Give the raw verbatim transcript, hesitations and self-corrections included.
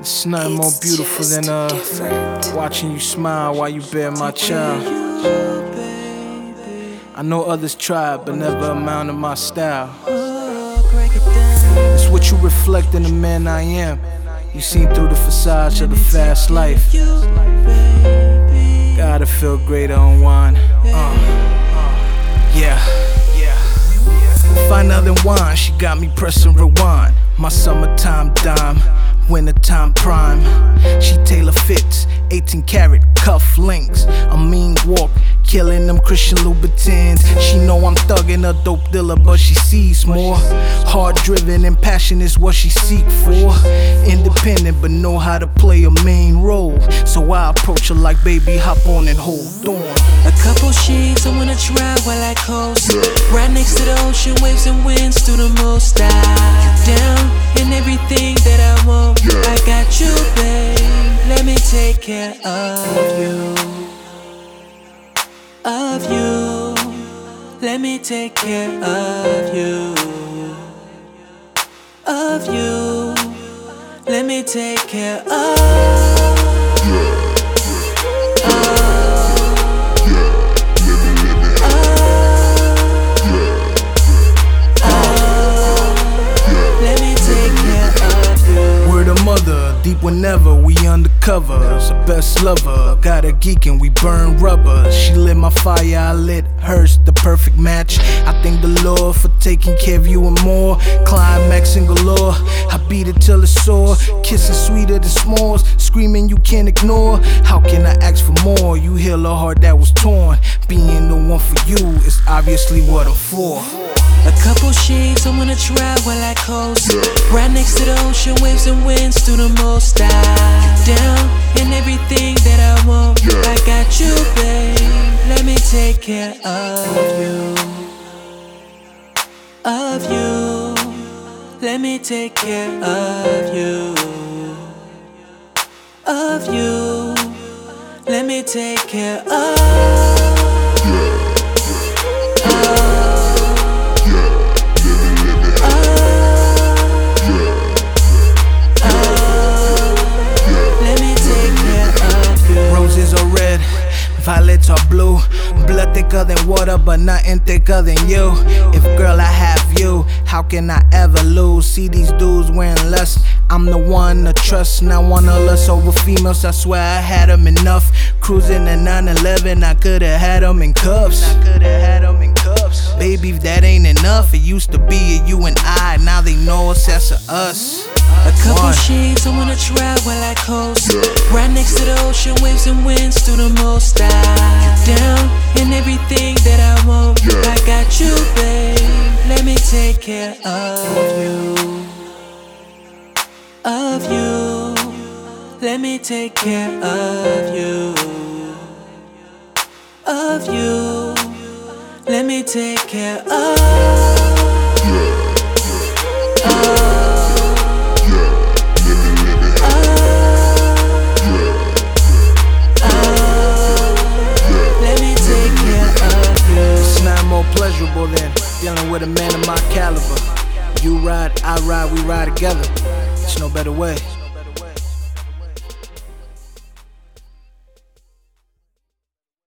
It's nothing more beautiful than uh different. Watching you smile while you bear my child. I know others tried, but never amounted my style. It's what you reflect in the man I am. You seen through the facades of the fast life. Gotta feel greater on wine. Uh, yeah. Finer than wine, she got me pressing rewind. My summertime dime, wintertime prime. She tailor fits, eighteen karat cuff links. A mean walk, killing them Christian Louboutins. She know I'm thugging a dope dealer, but she sees more. Hard driven and passion is what she seek for. Independent, but know how to play a main role. So I approach her like, baby, hop on and hold on. A couple sheets I wanna try while I coast. Right next to the ocean, waves and winds do the most. I down in everything that I want. I got you, babe. Let me take care of you. Of you. Let me take care of you. Of you. Let me take care of you. Deep whenever we undercover, the best lover. Got a geek and we burn rubber. She lit my fire, I lit hers. The perfect match. I thank the Lord for taking care of you and more. Climaxing galore. I beat it till it's sore. Kissing sweeter than s'mores. Screaming you can't ignore. How can I ask for more? You heal a heart that was torn. Being the one for you is obviously what I'm for. A couple sheets I wanna try while I coast. Right next to the ocean, waves and winds do the most. I down in everything that I want. I got you, babe. Let me take care of you. Of you. Let me take care of you. Of you. Let me take care of you. Violets are blue, blood thicker than water, but nothing thicker than you. If girl I have you, how can I ever lose? See these dudes wearing lust, I'm the one to trust. Not one to lust over females, I swear I had them enough. Cruising in nine eleven, I could've had them in cuffs. Baby, that ain't enough, it used to be a you and I. Now they know it's that's a us. A couple one. Sheets I wanna try while I coast. Right next to the ocean, waves and winds do the most. I down in everything that I want. I got you, babe. Let me take care of you. Of you. Let me take care of you. Of you. Let me take care of you. Pleasurable than dealing with a man of my caliber. You ride, I ride, we ride together. There's no better way.